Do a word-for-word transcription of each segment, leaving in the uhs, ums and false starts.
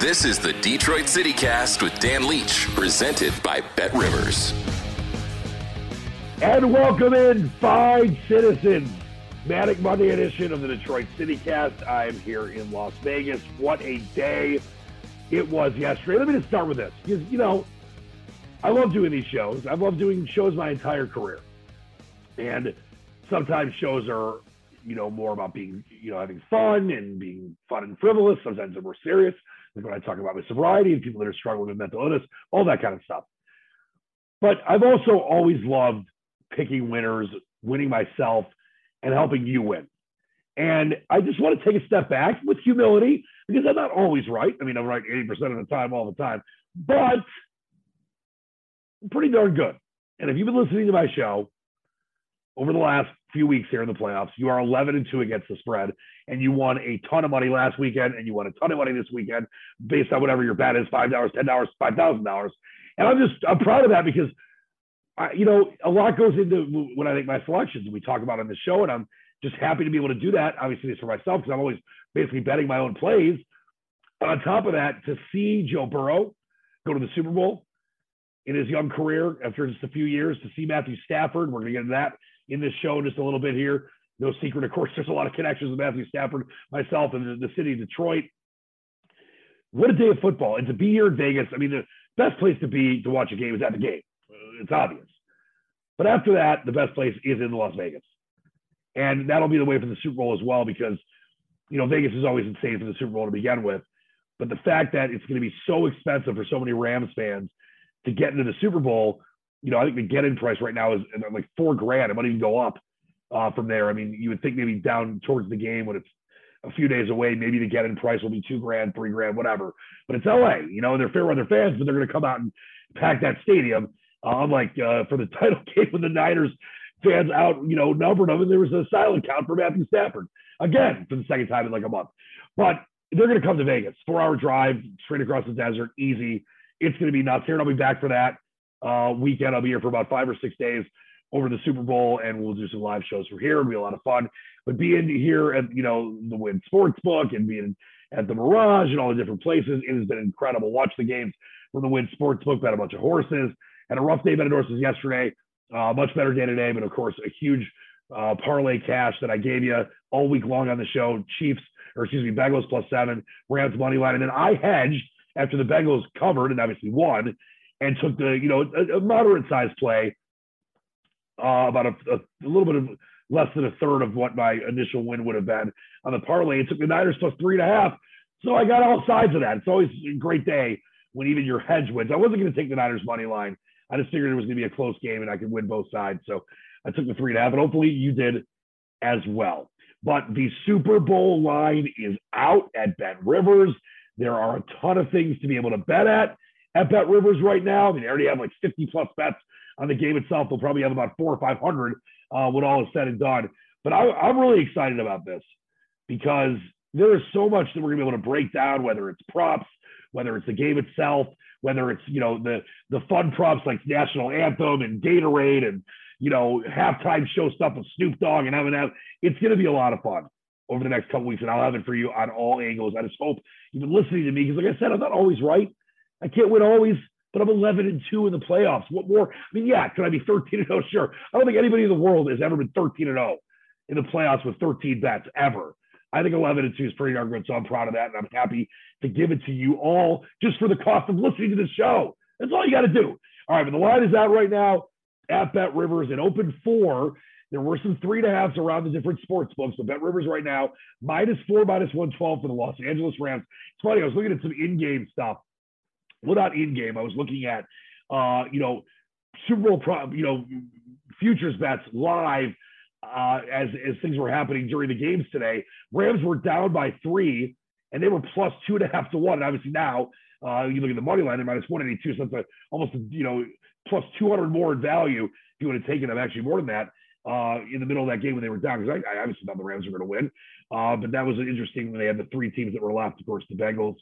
This is the Detroit City Cast with Dan Leach, presented by BetRivers. And welcome in, fine citizens. Manic Monday edition of the Detroit City Cast. I am here in Las Vegas. What a day it was yesterday. Let me just start with this. Because, you know, I love doing these shows. I've loved doing shows my entire career. And sometimes shows are, you know, more about being, you know, having fun and being fun and frivolous. Sometimes they're more serious. Like when I talk about my sobriety and people that are struggling with mental illness, all that kind of stuff. But I've also always loved picking winners, winning myself, and helping you win. And I just want to take a step back with humility because I'm not always right. I mean, I'm right eighty percent of the time, all the time, but I'm pretty darn good. And if you've been listening to my show over the last few weeks here in the playoffs, you are eleven and two against the spread, and you won a ton of money last weekend, and you won a ton of money this weekend based on whatever your bet is, five dollars, ten dollars, five thousand dollars. And I'm just, I'm proud of that because, I, you know, a lot goes into when I make my selections and we talk about on the show, and I'm just happy to be able to do that, obviously, this for myself because I'm always basically betting my own plays. But on top of that, to see Joe Burrow go to the Super Bowl in his young career after just a few years, to see Matthew Stafford, we're going to get into that in this show just a little bit here. No secret, of course, there's a lot of connections with Matthew Stafford, myself, and the, the city of Detroit. What a day of football. And to be here in Vegas, I mean, the best place to be to watch a game is at the game. It's obvious. But after that, the best place is in Las Vegas. And that'll be the way for the Super Bowl as well because, you know, Vegas is always insane for the Super Bowl to begin with. But the fact that it's going to be so expensive for so many Rams fans to get into the Super Bowl, you know, I think the get-in price right now is like four grand. It might even go up uh, from there. I mean, you would think maybe down towards the game when it's a few days away, maybe the get-in price will be two grand, three grand, whatever. But it's L A, you know, and they're fair weather fans, but they're going to come out and pack that stadium. Uh, unlike uh, for the title game when the Niners fans out, you know, numbered them, and there was a silent count for Matthew Stafford again for the second time in like a month. But they're going to come to Vegas, four-hour drive straight across the desert, easy. It's going to be nuts here, and I'll be back for that. Uh, weekend. I'll be here for about five or six days over the Super Bowl, and we'll do some live shows from here. It'll be a lot of fun. But being here at, you know, the Wynn Sportsbook and being at the Mirage and all the different places, it has been incredible. Watch the games from the Wynn Sportsbook, bet a bunch of horses. Had a rough day betting horses yesterday. Uh, much better day today, but of course, a huge uh, parlay cash that I gave you all week long on the show. Chiefs, or excuse me, Bengals plus seven, Rams money line, and then I hedged after the Bengals covered and obviously won. And took the, you know, a, a moderate-sized play, uh, about a, a, a little bit of less than a third of what my initial win would have been on the parlay. It took the Niners plus three and a half. So I got all sides of that. It's always a great day when even your hedge wins. I wasn't going to take the Niners money line. I just figured it was going to be a close game and I could win both sides. So I took the three and a half, and hopefully you did as well. But the Super Bowl line is out at BetRivers. There are a ton of things to be able to bet at. At BetRivers right now, I mean, they already have like fifty plus bets on the game itself. They'll probably have about four or five hundred uh, when all is said and done. But I, I'm really excited about this because there is so much that we're going to be able to break down, whether it's props, whether it's the game itself, whether it's, you know, the, the fun props like National Anthem and Gatorade and, you know, halftime show stuff with Snoop Dogg and M and M. It's going to be a lot of fun over the next couple weeks, and I'll have it for you on all angles. I just hope you've been listening to me because, like I said, I'm not always right. I can't win always, but I'm eleven and two in the playoffs. What more? I mean, yeah, could I be thirteen and oh? Sure. I don't think anybody in the world has ever been thirteen and oh in the playoffs with thirteen bets ever. I think eleven and two is pretty darn good, so I'm proud of that, and I'm happy to give it to you all just for the cost of listening to the show. That's all you got to do. All right, but the line is out right now at BetRivers. It opened four. There were some three and a halves around the different sports books, but BetRivers right now, minus four, minus one twelve for the Los Angeles Rams. It's funny, I was looking at some in-game stuff. Well, not in-game. I was looking at, uh, you know, Super Bowl, pro- you know, futures bets live uh, as, as things were happening during the games today. Rams were down by three, and they were plus two and a half to one. And obviously now, uh, you look at the money line, they're minus one eighty-two, so that's a, almost, you know, plus two hundred more in value if you would have taken them, actually more than that, uh, in the middle of that game when they were down. Because I, I obviously thought the Rams were going to win. Uh, but that was interesting when they had the three teams that were left, of course, the Bengals,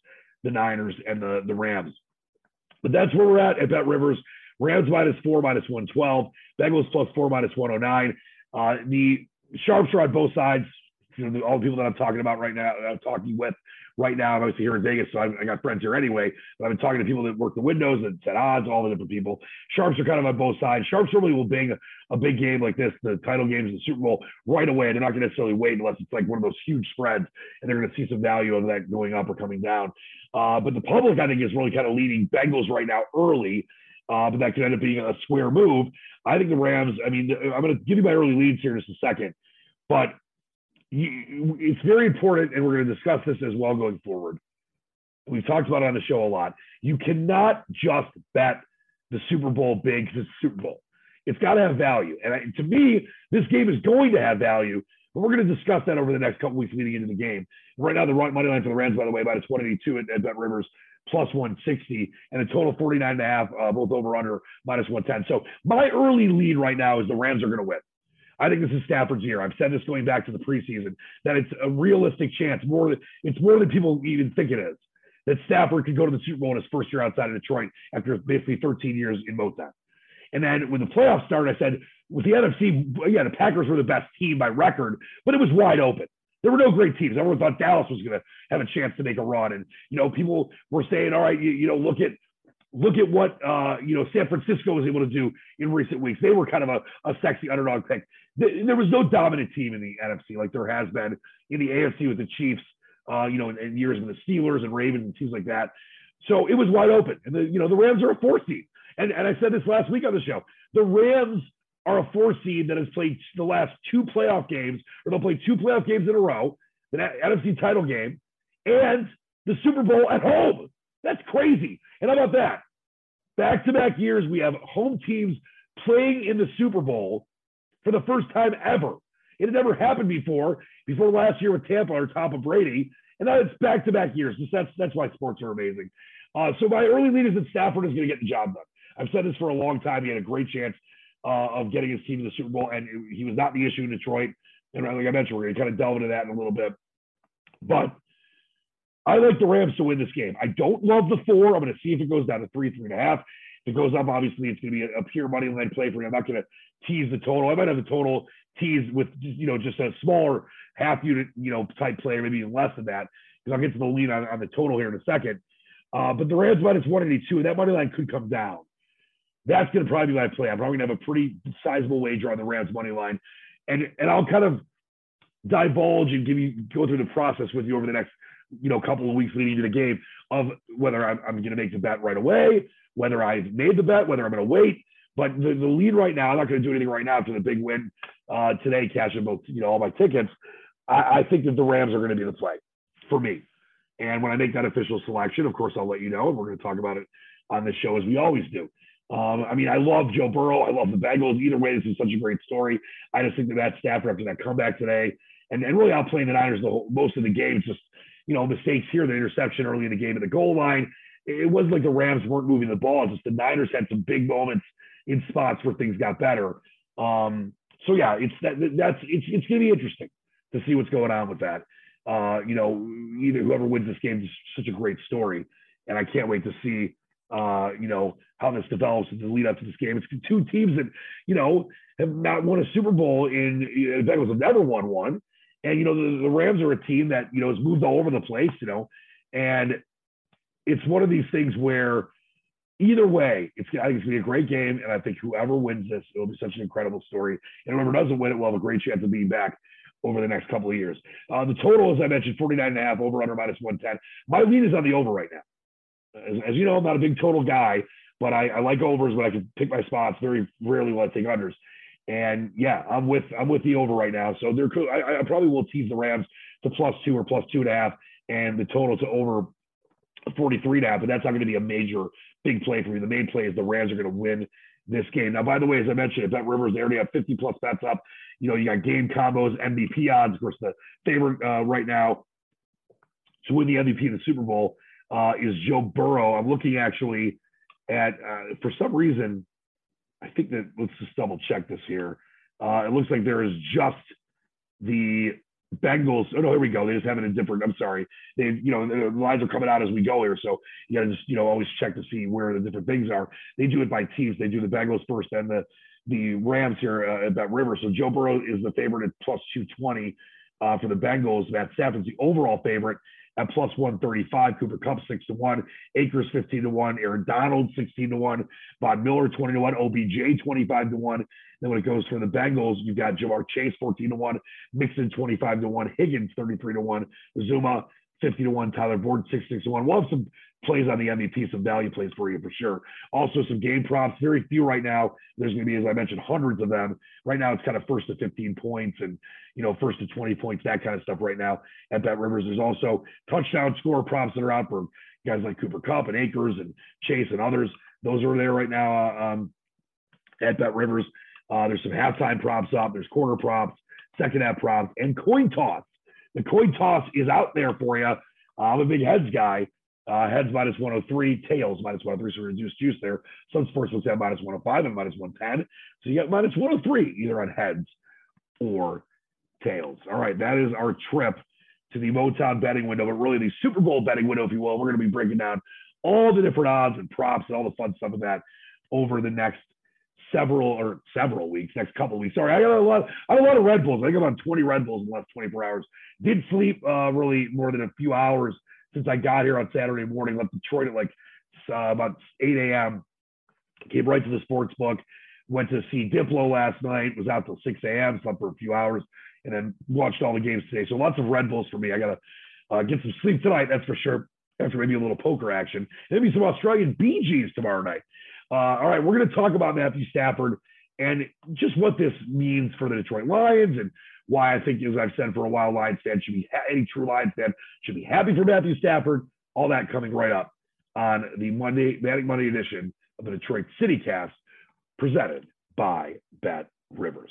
the Niners, and the, the Rams. But that's where we're at at BetRivers. Rams minus four, minus one twelve. Bengals plus four, minus one oh nine. Uh, the sharps are on both sides. You know, all the people that I'm talking about right now, that I'm talking with right now, I'm obviously here in Vegas, so I've, I got friends here anyway. But I've been talking to people that work the windows and set odds, all the different people. Sharps are kind of on both sides. Sharps normally will bing a big game like this, the title games, the Super Bowl, right away. They're not going to necessarily wait unless it's like one of those huge spreads, and they're going to see some value of that going up or coming down. Uh, but the public, I think, is really kind of leading Bengals right now early. Uh, but that could end up being a square move. I think the Rams, I mean, I'm going to give you my early leads here in just a second, but you, it's very important, and we're going to discuss this as well going forward. We've talked about it on the show a lot. You cannot just bet the Super Bowl big because it's Super Bowl. It's got to have value. And I, to me, this game is going to have value, but we're going to discuss that over the next couple weeks leading into the game. Right now, the money line for the Rams, by the way, about a one eighty-two at, at BetRivers. Plus one sixty, and a total forty-nine and a half, uh, both over under minus one ten. So my early lead right now is the Rams are going to win. I think this is Stafford's year. I've said this going back to the preseason, that it's a realistic chance. More than, it's more than people even think it is, that Stafford could go to the Super Bowl in his first year outside of Detroit after basically thirteen years in Motown. And then when the playoffs started, I said, with the N F C, yeah, the Packers were the best team by record, but it was wide open. There were no great teams. Everyone thought Dallas was going to have a chance to make a run. And, you know, people were saying, all right, you, you know, look at look at what, uh, you know, San Francisco was able to do in recent weeks. They were kind of a, a sexy underdog pick. There was no dominant team in the N F C like there has been in the A F C with the Chiefs, uh, you know, in, in years with the Steelers and Ravens and teams like that. So it was wide open. And, the, you know, the Rams are a four seed. And, and I said this last week on the show. The Rams are a four seed that has played the last two playoff games, or they'll play two playoff games in a row, the N F C title game, and the Super Bowl at home. That's crazy. And how about that? Back-to-back years, we have home teams playing in the Super Bowl for the first time ever. It had never happened before, before last year with Tampa on top of Brady, and now it's back-to-back years. That's, that's why sports are amazing. Uh, so my early lead is that Stafford is going to get the job done. I've said this for a long time. He had a great chance Uh, of getting his team to the Super Bowl, and he was not the issue in Detroit. And like I mentioned, we're going to kind of delve into that in a little bit. But I like the Rams to win this game. I don't love the four. I'm going to see if it goes down to three, three and a half. If it goes up, obviously, it's going to be a, a pure money line play for me. I'm not going to tease the total. I might have the total tease with, you know, just a smaller half unit, you know, type play, maybe even less than that, because I'll get to the lead on, on the total here in a second. Uh, but the Rams minus one eighty-two, and that money line could come down. That's going to probably be my play. I'm probably going to have a pretty sizable wager on the Rams money line. And and I'll kind of divulge and give you go through the process with you over the next, you know, couple of weeks leading to the game of whether I'm, I'm going to make the bet right away, whether I've made the bet, whether I'm going to wait. But the, the lead right now, I'm not going to do anything right now after the big win uh, today, cashing both, you know, all my tickets. I, I think that the Rams are going to be the play for me. And when I make that official selection, of course, I'll let you know. And we're going to talk about it on this show as we always do. Um, I mean, I love Joe Burrow. I love the Bengals. Either way, this is such a great story. I just think that Matt Stafford after that comeback today, and, and really outplaying the Niners the whole, most of the game. Just, you know, mistakes here, the interception early in the game at the goal line. It wasn't like the Rams weren't moving the ball. It's just the Niners had some big moments in spots where things got better. Um, so yeah, it's that that's it's it's going to be interesting to see what's going on with that. Uh, you know, either whoever wins this game is such a great story, and I can't wait to see. Uh, you know, how this develops in the lead up to this game. It's two teams that, you know, have not won a Super Bowl in, the Bengals have never won one. And, you know, the, the Rams are a team that, you know, has moved all over the place, you know, and it's one of these things where either way, it's, I think it's going to be a great game. And I think whoever wins this, it'll be such an incredible story. And whoever doesn't win it will have a great chance of being back over the next couple of years. Uh, the total, as I mentioned, forty-nine and a half, over under minus one ten. My lean is on the over right now. As, as you know, I'm not a big total guy, but I, I like overs when I can pick my spots. Very rarely will I take unders. And yeah, I'm with I'm with the over right now. So there could I, I probably will tease the Rams to plus two or plus two and a half, and the total to over forty-three and a half. But that's not going to be a major big play for me. The main play is the Rams are going to win this game. Now, by the way, as I mentioned, at BetRivers, they already have fifty plus bets up. You know, you got game combos, M V P odds. Of course, the favorite uh, right now to win the M V P of the Super Bowl uh, is Joe Burrow. I'm looking actually at uh, for some reason. I think that let's just double check this here. Uh, it looks like there is just the Bengals. Oh no, here we go. They just have it in different. I'm sorry. They, you know, the lines are coming out as we go here, so you got to just, you know, always check to see where the different things are. They do it by teams. They do the Bengals first, then the the Rams here uh, at BetRivers. So Joe Burrow is the favorite at plus two twenty uh, for the Bengals. Matt Stafford's the overall favorite at plus one thirty-five, Cooper Kupp six to one, Akers fifteen to one, Aaron Donald sixteen to one, Von Miller twenty to one, O B J twenty-five to one. Then when it goes for the Bengals, you've got Jamar Chase fourteen to one, Mixon twenty-five to one, Higgins thirty-three to one, Zuma fifty to one, Tyler Boyd sixty-six to one. We'll have some plays on the M V P, some value plays for you for sure. Also some game props, very few right now. There's going to be, as I mentioned, hundreds of them. Right now it's kind of first to fifteen points and, you know, first to twenty points, that kind of stuff right now at BetRivers. There's also touchdown score props that are out for guys like Cooper Kupp and Akers and Chase and others. Those are there right now uh, um, at BetRivers. Uh, there's some halftime props up. There's corner props, second half props, and coin toss. The coin toss is out there for you. Uh, I'm a big heads guy. Uh, heads minus one oh three, tails minus one oh three, so reduced juice there. Some sportsbooks have minus one oh five and minus one ten. So you got minus one oh three either on heads or tails. All right, that is our trip to the Motown betting window, but really the Super Bowl betting window, if you will. We're going to be breaking down all the different odds and props and all the fun stuff of that over the next several or several weeks, next couple of weeks. Sorry, I got a lot, I had a lot of Red Bulls. I think about twenty Red Bulls in the last twenty-four hours. Did sleep uh, really more than a few hours since I got here on Saturday morning. Left Detroit at like uh, about eight a.m. Came right to the sports book. Went to see Diplo last night. Was out till six a.m. Slept for a few hours, and then watched all the games today. So lots of Red Bulls for me. I gotta uh, get some sleep tonight, that's for sure. After maybe a little poker action, maybe some Australian Bee Gees tomorrow night. Uh, all right, we're going to talk about Matthew Stafford and just what this means for the Detroit Lions and why I think, as I've said for a while, Lions fans should be, any true Lions fan should be happy for Matthew Stafford. All that coming right up on the Monday, Manic Monday edition of the Detroit City Cast, presented by BetRivers.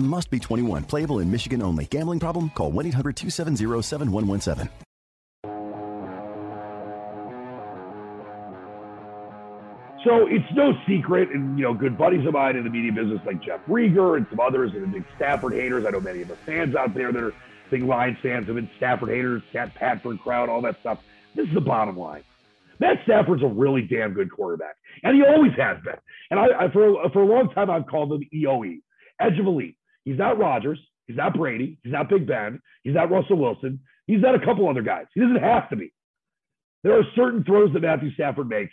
Must be twenty-one. Playable in Michigan only. Gambling problem? Call one eight hundred two seven zero seven one one seven. So it's no secret, and you know, good buddies of mine in the media business like Jeff Rieger and some others and the big Stafford haters. I know many of the fans out there that are big Lions fans have been Stafford haters, Pat Patford crowd, all that stuff. This is the bottom line. Matt Stafford's a really damn good quarterback, and he always has been. And I, I for for a long time I've called him E O E, edge of elite. He's not Rodgers. He's not Brady. He's not Big Ben. He's not Russell Wilson. He's not a couple other guys. He doesn't have to be. There are certain throws that Matthew Stafford makes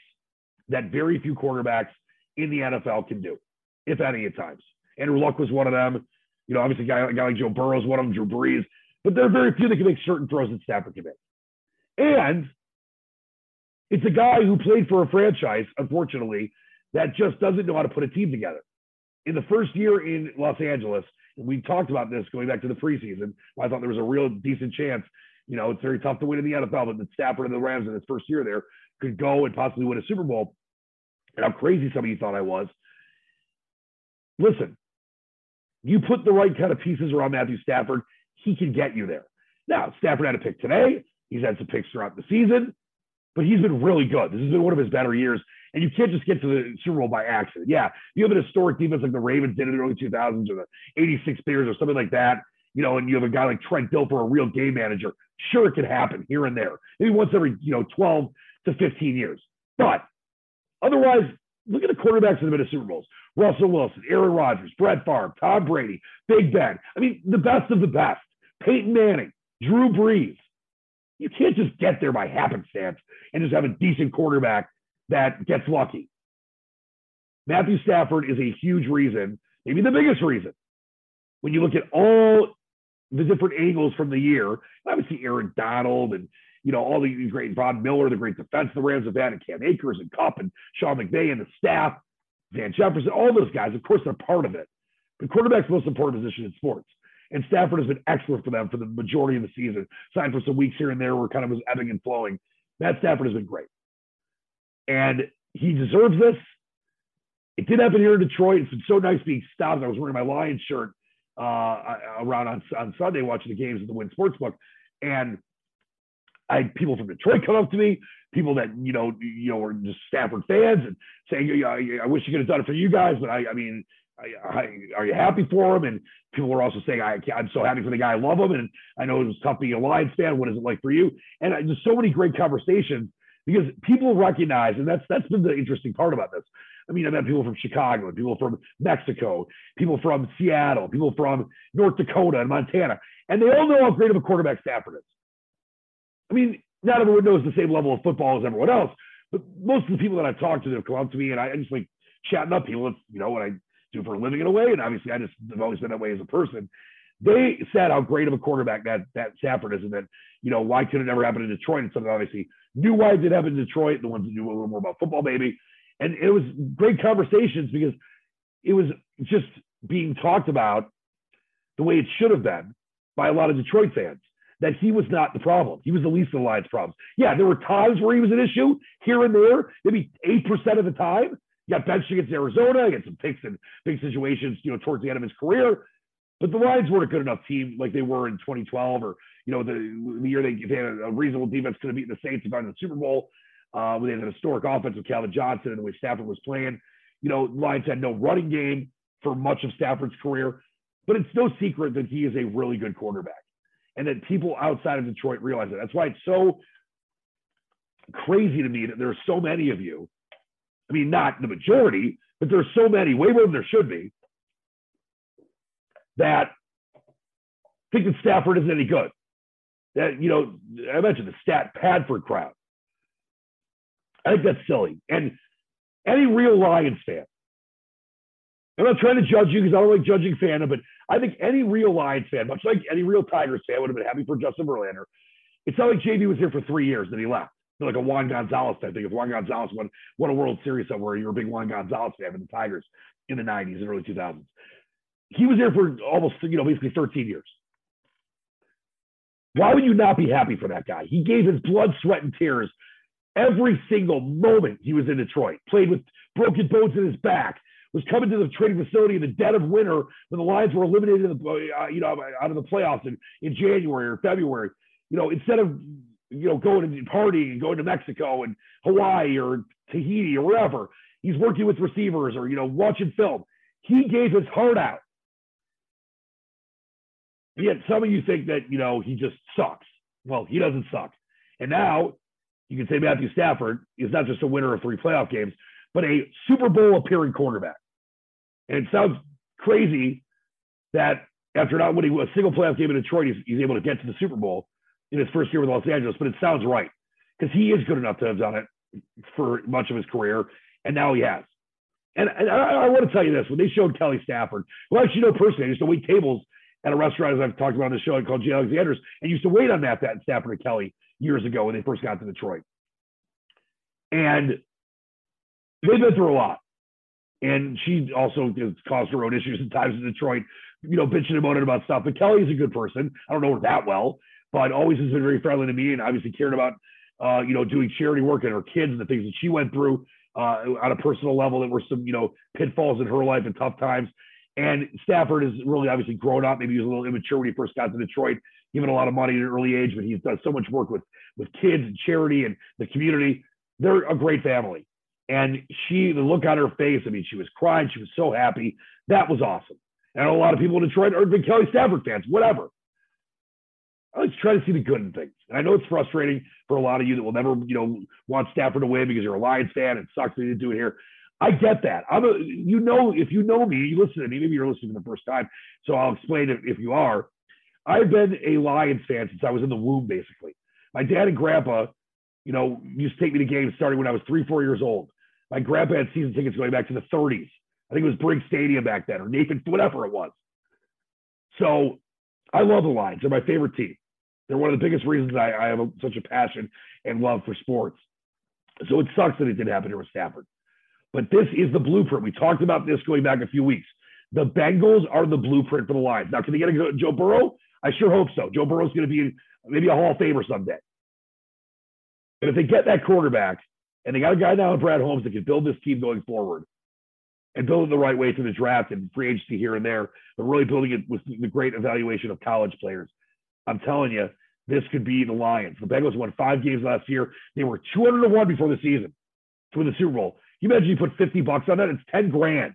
that very few quarterbacks in the N F L can do, if any at times. Andrew Luck was one of them. You know, obviously a guy, a guy like Joe Burrow is one of them, Drew Brees. But there are very few that can make certain throws that Stafford can make. And it's a guy who played for a franchise, unfortunately, that just doesn't know how to put a team together. In the first year in Los Angeles, we talked about this going back to the preseason. I thought there was a real decent chance. You know, it's very tough to win in the N F L, but the Stafford and the Rams in his first year there could go and possibly win a Super Bowl. And how crazy some of you thought I was. Listen, you put the right kind of pieces around Matthew Stafford, he can get you there. Now, Stafford had a pick today. He's had some picks throughout the season, but he's been really good. This has been one of his better years. And you can't just get to the Super Bowl by accident. Yeah, you have an historic defense like the Ravens did in the early two thousands or the eighty-six Bears or something like that, you know, and you have a guy like Trent Dilfer, a real game manager. Sure, it could happen here and there, maybe once every, you know, twelve to fifteen years. But otherwise, look at the quarterbacks that have been to Super Bowls. Russell Wilson, Aaron Rodgers, Brett Favre, Tom Brady, Big Ben. I mean, the best of the best. Peyton Manning, Drew Brees. You can't just get there by happenstance and just have a decent quarterback that gets lucky. Matthew Stafford is a huge reason, maybe the biggest reason. When you look at all the different angles from the year, obviously Aaron Donald and, you know, all the great Von Miller, the great defense the Rams have had, and Cam Akers and Kupp and Sean McVay and the staff, Dan Jefferson, all those guys, of course, they're part of it. But quarterback's most important position in sports. And Stafford has been excellent for them for the majority of the season, aside from some weeks here and there where it kind of was ebbing and flowing. Matt Stafford has been great. And he deserves this. It did happen here in Detroit. It's been so nice being stopped. I was wearing my Lions shirt uh, around on, on Sunday watching the games at the Wynn Sportsbook. And I had people from Detroit come up to me, people that, you know, you know, were just Stafford fans and saying, I wish you could have done it for you guys, but I, I mean, I, I, are you happy for him? And people were also saying, I, I'm so happy for the guy. I love him. And I know it was tough being a Lions fan. What is it like for you? And I, there's so many great conversations because people recognize, and that's, that's been the interesting part about this. I mean, I've had people from Chicago and people from Mexico, people from Seattle, people from North Dakota and Montana. And they all know how great of a quarterback Stafford is. I mean, not everyone knows the same level of football as everyone else, but most of the people that I've talked to, they've come up to me and I, I just like chatting up people. It's, you know, what I do for a living in a way. And obviously I just have always been that way as a person. They said how great of a quarterback that, that Stafford is. And that, you know, why could it never happen in Detroit? And something obviously knew why it did happen in Detroit. The ones that knew a little more about football, maybe. And it was great conversations because it was just being talked about the way it should have been by a lot of Detroit fans. That he was not the problem. He was the least of the Lions' problems. Yeah, there were times where he was an issue here and there, maybe eight percent of the time. He got benched against Arizona. He had some picks in big situations, you know, towards the end of his career. But the Lions weren't a good enough team like they were in twenty twelve or, you know, the, the year they, they had a reasonable defense could have beaten the Saints and gone to the Super Bowl uh, when they had a historic offense with Calvin Johnson and the way Stafford was playing. You know, the Lions had no running game for much of Stafford's career. But it's no secret that he is a really good quarterback. And that people outside of Detroit realize it. That's why it's so crazy to me that there are so many of you. I mean, not the majority, but there's so many, way more than there should be, that think that Stafford isn't any good. That, you know, I mentioned the Stat Padford crowd. I think that's silly. And any real Lions fan, I'm not trying to judge you because I don't like judging fandom, but I think any real Lions fan, much like any real Tigers fan, would have been happy for Justin Verlander. It's not like J V was here for three years and he left. It's like a Juan Gonzalez type thing. If Juan Gonzalez won, won a World Series somewhere, you're a big Juan Gonzalez fan in the Tigers in the nineties and early two thousands. He was there for almost, you know, basically thirteen years. Why would you not be happy for that guy? He gave his blood, sweat, and tears every single moment he was in Detroit, played with broken bones in his back, was coming to the training facility in the dead of winter when the Lions were eliminated in the, uh, you know, out of the playoffs in, in January or February. You know, instead of, you know, going and partying and going to Mexico and Hawaii or Tahiti or wherever, he's working with receivers or, you know, watching film. He gave his heart out. And yet some of you think that, you know, he just sucks. Well, he doesn't suck. And now you can say Matthew Stafford is not just a winner of three playoff games, but a Super Bowl appearing quarterback. And it sounds crazy that after not winning a single playoff game in Detroit, he's, he's able to get to the Super Bowl in his first year with Los Angeles, but it sounds right because he is good enough to have done it for much of his career. And now he has. And, and I, I want to tell you this, when they showed Kelly Stafford, who I actually know personally, I used to wait tables at a restaurant, as I've talked about on the show, called Jay Alexander's, and used to wait on that, that Stafford and Kelly years ago when they first got to Detroit. And they've been through a lot. And she also has caused her own issues at times in Detroit, you know, bitching and moaning about stuff. But Kelly's a good person. I don't know her that well, but always has been very friendly to me and obviously cared about, uh, you know, doing charity work and her kids and the things that she went through uh, on a personal level that were some, you know, pitfalls in her life and tough times. And Stafford has really obviously grown up. Maybe he was a little immature when he first got to Detroit, given a lot of money at an early age, but he's done so much work with, with kids and charity and the community. They're a great family. And she, the look on her face, I mean, she was crying. She was so happy. That was awesome. I know a lot of people in Detroit are big Kelly Stafford fans, whatever. I like to try to see the good in things. And I know it's frustrating for a lot of you that will never, you know, want Stafford to win because you're a Lions fan. It sucks that you didn't do it here. I get that. I'm a, you know, if you know me, you listen to me, maybe you're listening for the first time. So I'll explain it if you are. I've been a Lions fan since I was in the womb, basically. My dad and grandpa, you know, used to take me to games starting when I was three, four years old. My grandpa had season tickets going back to the thirties. I think it was Briggs Stadium back then, or Nathan, whatever it was. So I love the Lions. They're my favorite team. They're one of the biggest reasons I, I have a, such a passion and love for sports. So it sucks that it didn't happen here with Stafford. But this is the blueprint. We talked about this going back a few weeks. The Bengals are the blueprint for the Lions. Now, can they get a Joe Burrow? I sure hope so. Joe Burrow's going to be maybe a Hall of Famer someday. But if they get that quarterback, and they got a guy now in Brad Holmes that can build this team going forward, and build it the right way through the draft and free agency here and there, but really building it with the great evaluation of college players. I'm telling you, this could be the Lions. The Bengals won five games last year. They were two hundred to one before the season to win the Super Bowl. You imagine you put fifty bucks on that, it's ten grand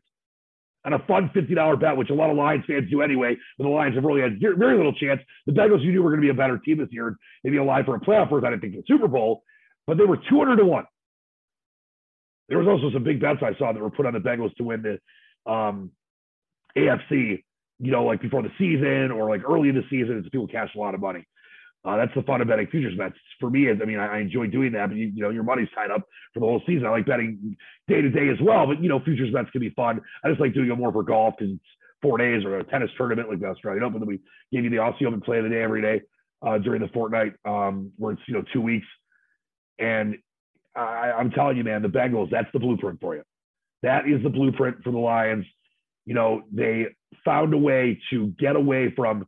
on a fun fifty dollar bet, which a lot of Lions fans do anyway, but the Lions have really had very little chance. The Bengals, you knew, were going to be a better team this year, maybe alive for a playoff berth, I didn't think, the Super Bowl, but they were two hundred to one. There was also some big bets I saw that were put on the Bengals to win the um, A F C, you know, like before the season or like early in the season. So people cash a lot of money. Uh, that's the fun of betting futures bets. For me, I mean, I, I enjoy doing that, but you, you know, your money's tied up for the whole season. I like betting day to day as well, but you know, futures bets can be fun. I just like doing it more for golf because it's four days, or a tennis tournament like the Australian Open that we gave you the Aussie Open play of the day every day uh, during the fortnight um, where it's, you know, two weeks. And I, I'm telling you, man, the Bengals, that's the blueprint for you. That is the blueprint for the Lions. You know, they found a way to get away from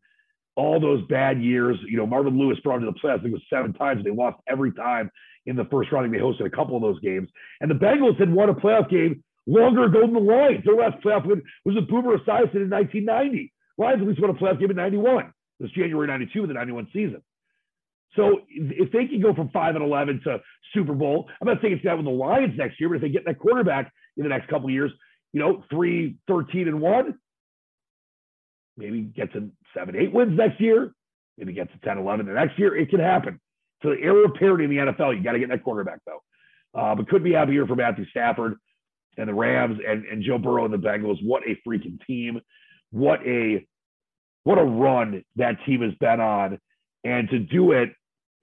all those bad years. You know, Marvin Lewis brought them to the playoffs, I think it was seven times. They lost every time in the first round. They hosted a couple of those games. And the Bengals had won a playoff game longer ago than the Lions. Their last playoff win was with Boomer Esiason in nineteen ninety. Lions at least won a playoff game in ninety-one. It was January ninety-two of the ninety-one season. So if they can go from five and eleven to Super Bowl, I'm not saying it's that with the Lions next year, but if they get that quarterback in the next couple of years, you know, three, thirteen and one, maybe get to seven, eight wins next year, maybe get to ten, eleven the next year, it can happen. So the era of parity in the N F L, you got to get that quarterback though. Uh, but could be happy here for Matthew Stafford and the Rams and, and Joe Burrow and the Bengals. What a freaking team. What a, what a run that team has been on. And to do it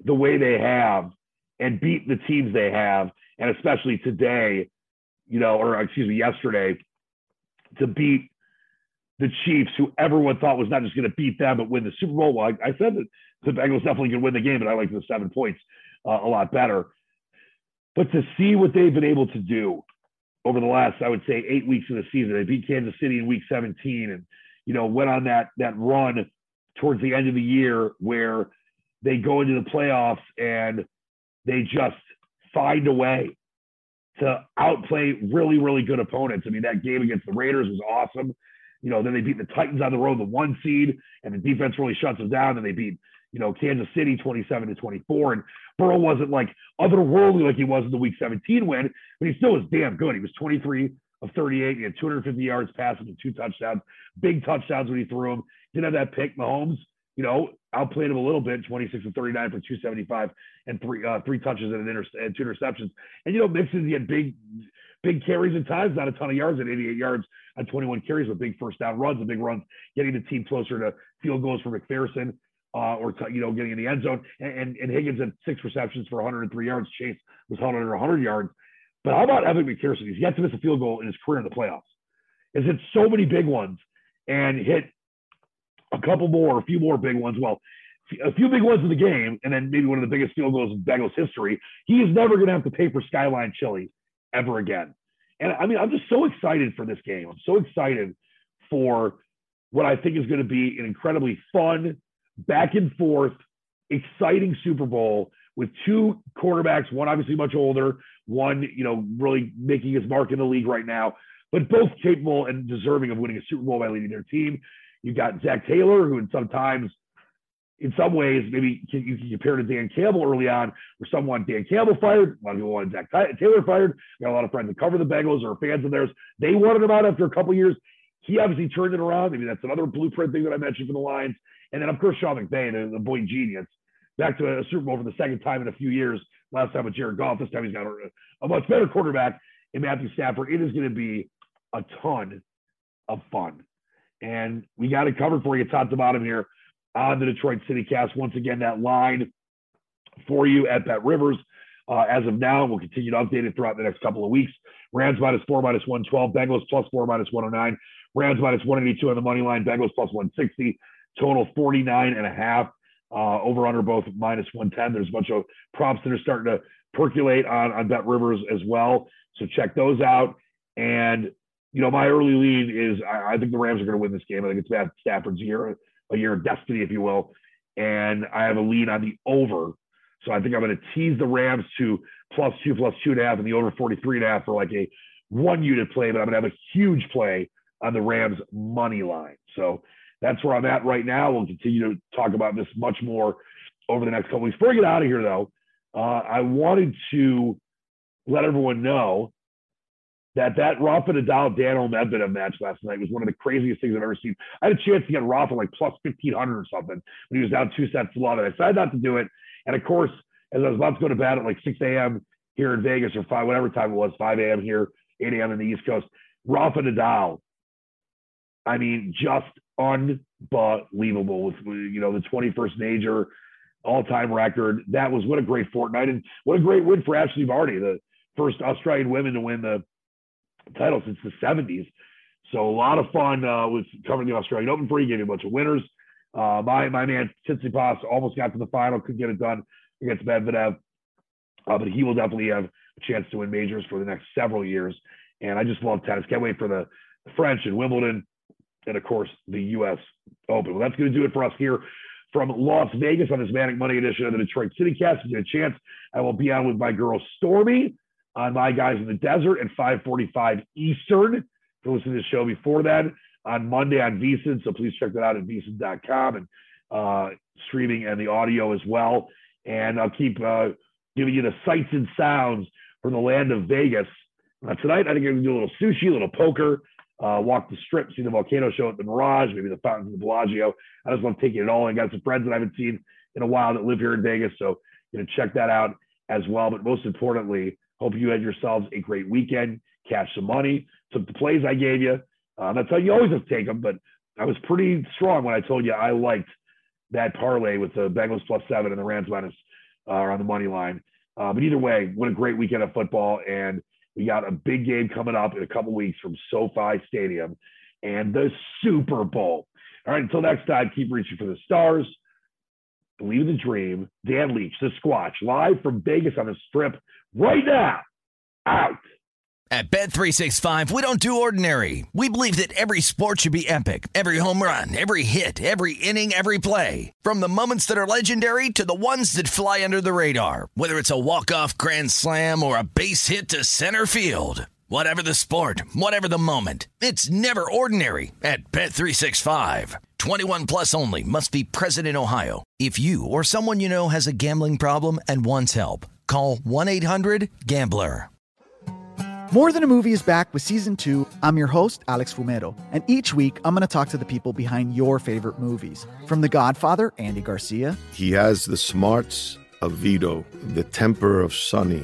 the way they have and beat the teams they have, and especially today, you know, or excuse me, yesterday, to beat the Chiefs, who everyone thought was not just going to beat them, but win the Super Bowl. Well, I, I said that the Bengals definitely could win the game, but I like the seven points uh, a lot better. But to see what they've been able to do over the last, I would say, eight weeks of the season, they beat Kansas City in week seventeen and, you know, went on that that run towards the end of the year where they go into the playoffs and they just find a way to outplay really, really good opponents. I mean, that game against the Raiders was awesome. You know, then they beat the Titans on the road, the one seed, and the defense really shuts them down. And they beat, you know, Kansas City twenty-seven to twenty-four. And Burrow wasn't like otherworldly like he was in the week seventeen win, but he still was damn good. He was twenty-three of thirty-eight. He had two hundred fifty yards passing and two touchdowns, big touchdowns when he threw them. Didn't have that pick. Mahomes, you know, outplayed him a little bit, twenty-six of thirty-nine for two seventy-five and three uh, three touches and, an inter- and two interceptions. And, you know, Mixon, he had big, big carries at times, not a ton of yards, at eighty-eight yards on twenty-one carries with big first down runs, the big runs, getting the team closer to field goals for McPherson uh, or, t- you know, getting in the end zone. And, and, and Higgins had six receptions for one hundred three yards. Chase was held under one hundred yards. But how about Evan McPherson? He's yet to miss a field goal in his career in the playoffs. He's hit so many big ones and hit a couple more, a few more big ones. Well, a few big ones in the game, and then maybe one of the biggest field goals in Bengals history. He is never going to have to pay for Skyline Chili ever again. And, I mean, I'm just so excited for this game. I'm so excited for what I think is going to be an incredibly fun, back and forth, exciting Super Bowl with two quarterbacks, one obviously much older, one, you know, really making his mark in the league right now, but both capable and deserving of winning a Super Bowl by leading their team. You've got Zach Taylor, who in sometimes, in some ways, maybe you can compare to Dan Campbell early on, where some want Dan Campbell fired. A lot of people wanted Zach Taylor fired. I got a lot of friends that cover the Bengals or fans of theirs. They wanted him out after a couple years. He obviously turned it around. I mean, that's another blueprint thing that I mentioned for the Lions. And then, of course, Sean McVay, the, the boy genius, back to a Super Bowl for the second time in a few years. Last time with Jared Goff. This time he's got a, a much better quarterback in Matthew Stafford. It is going to be a ton of fun. And we got it covered for you top to bottom here on the Detroit City Cast. Once again, that line for you at BetRivers. Uh, as of now, we'll continue to update it throughout the next couple of weeks. Rams minus four, minus one twelve. Bengals plus four, minus one oh nine. Rams minus one eighty-two on the money line. Bengals plus one sixty. Total forty-nine and a half. Uh, over under both minus one ten. There's a bunch of props that are starting to percolate on, on BetRivers as well. So check those out. And, you know, my early lead is I, I think the Rams are going to win this game. I think it's Matt Stafford's year, a year of destiny, if you will. And I have a lead on the over. So I think I'm going to tease the Rams to plus two, plus two and a half, and the over forty-three and a half for like a one unit play, but I'm going to have a huge play on the Rams money line. So that's where I'm at right now. We'll continue to talk about this much more over the next couple weeks. Before I get out of here though, uh, I wanted to let everyone know that that Rafa Nadal, Daniil Medvedev match last night was one of the craziest things I've ever seen. I had a chance to get Rafa like plus fifteen hundred or something when he was down two sets to love, and I decided not to do it. And of course, as I was about to go to bed at like six a.m. here in Vegas or five, whatever time it was, five a.m. here, eight a.m. in the East Coast, Rafa Nadal, I mean, just unbelievable with, you know, the twenty-first major all-time record. That was what a great fortnight, and what a great win for Ashley Barty, the first Australian women to win the title since the seventies. So a lot of fun uh, with covering the Australian Open for you. Gave you a bunch of winners. Uh, my my man Tsitsipas almost got to the final, could get it done against Medvedev, uh, but he will definitely have a chance to win majors for the next several years. And I just love tennis. Can't wait for the French and Wimbledon, and of course the U S Open. Well, that's going to do it for us here from Las Vegas on this Manic Monday edition of the Detroit City Cast. If you get a chance, I will be on with my girl Stormy on My Guys in the Desert at five forty-five Eastern. If you listen to the show before that, on Monday on VEASAN, so please check that out at V E A S A N dot com and uh, streaming and the audio as well. And I'll keep uh, giving you the sights and sounds from the land of Vegas. Uh, tonight, I think I'm going to do a little sushi, a little poker, uh, walk the strip, see the volcano show at the Mirage, maybe the Fountains of the Bellagio. I just love taking it all. I got some friends that I haven't seen in a while that live here in Vegas, so you know, check that out as well. But most importantly, hope you had yourselves a great weekend, cash some money, took the plays I gave you. Um, that's how you always have to take them, but I was pretty strong when I told you I liked that parlay with the Bengals plus seven and the Rams minus uh, on the money line. Uh, but either way, what a great weekend of football, and we got a big game coming up in a couple weeks from SoFi Stadium and the Super Bowl. All right, until next time, keep reaching for the stars. Believe in the dream. Dan Leach, the Squatch, live from Vegas on the Strip right now. Out. At Bet three sixty-five, we don't do ordinary. We believe that every sport should be epic. Every home run, every hit, every inning, every play. From the moments that are legendary to the ones that fly under the radar. Whether it's a walk-off grand slam or a base hit to center field. Whatever the sport, whatever the moment. It's never ordinary at Bet three sixty-five. twenty-one plus only. Must be present in Ohio. If you or someone you know has a gambling problem and wants help, call one eight hundred gambler. More Than a Movie is back with Season two. I'm your host, Alex Fumero. And each week, I'm going to talk to the people behind your favorite movies. From The Godfather, Andy Garcia. He has the smarts of Vito, the temper of Sonny,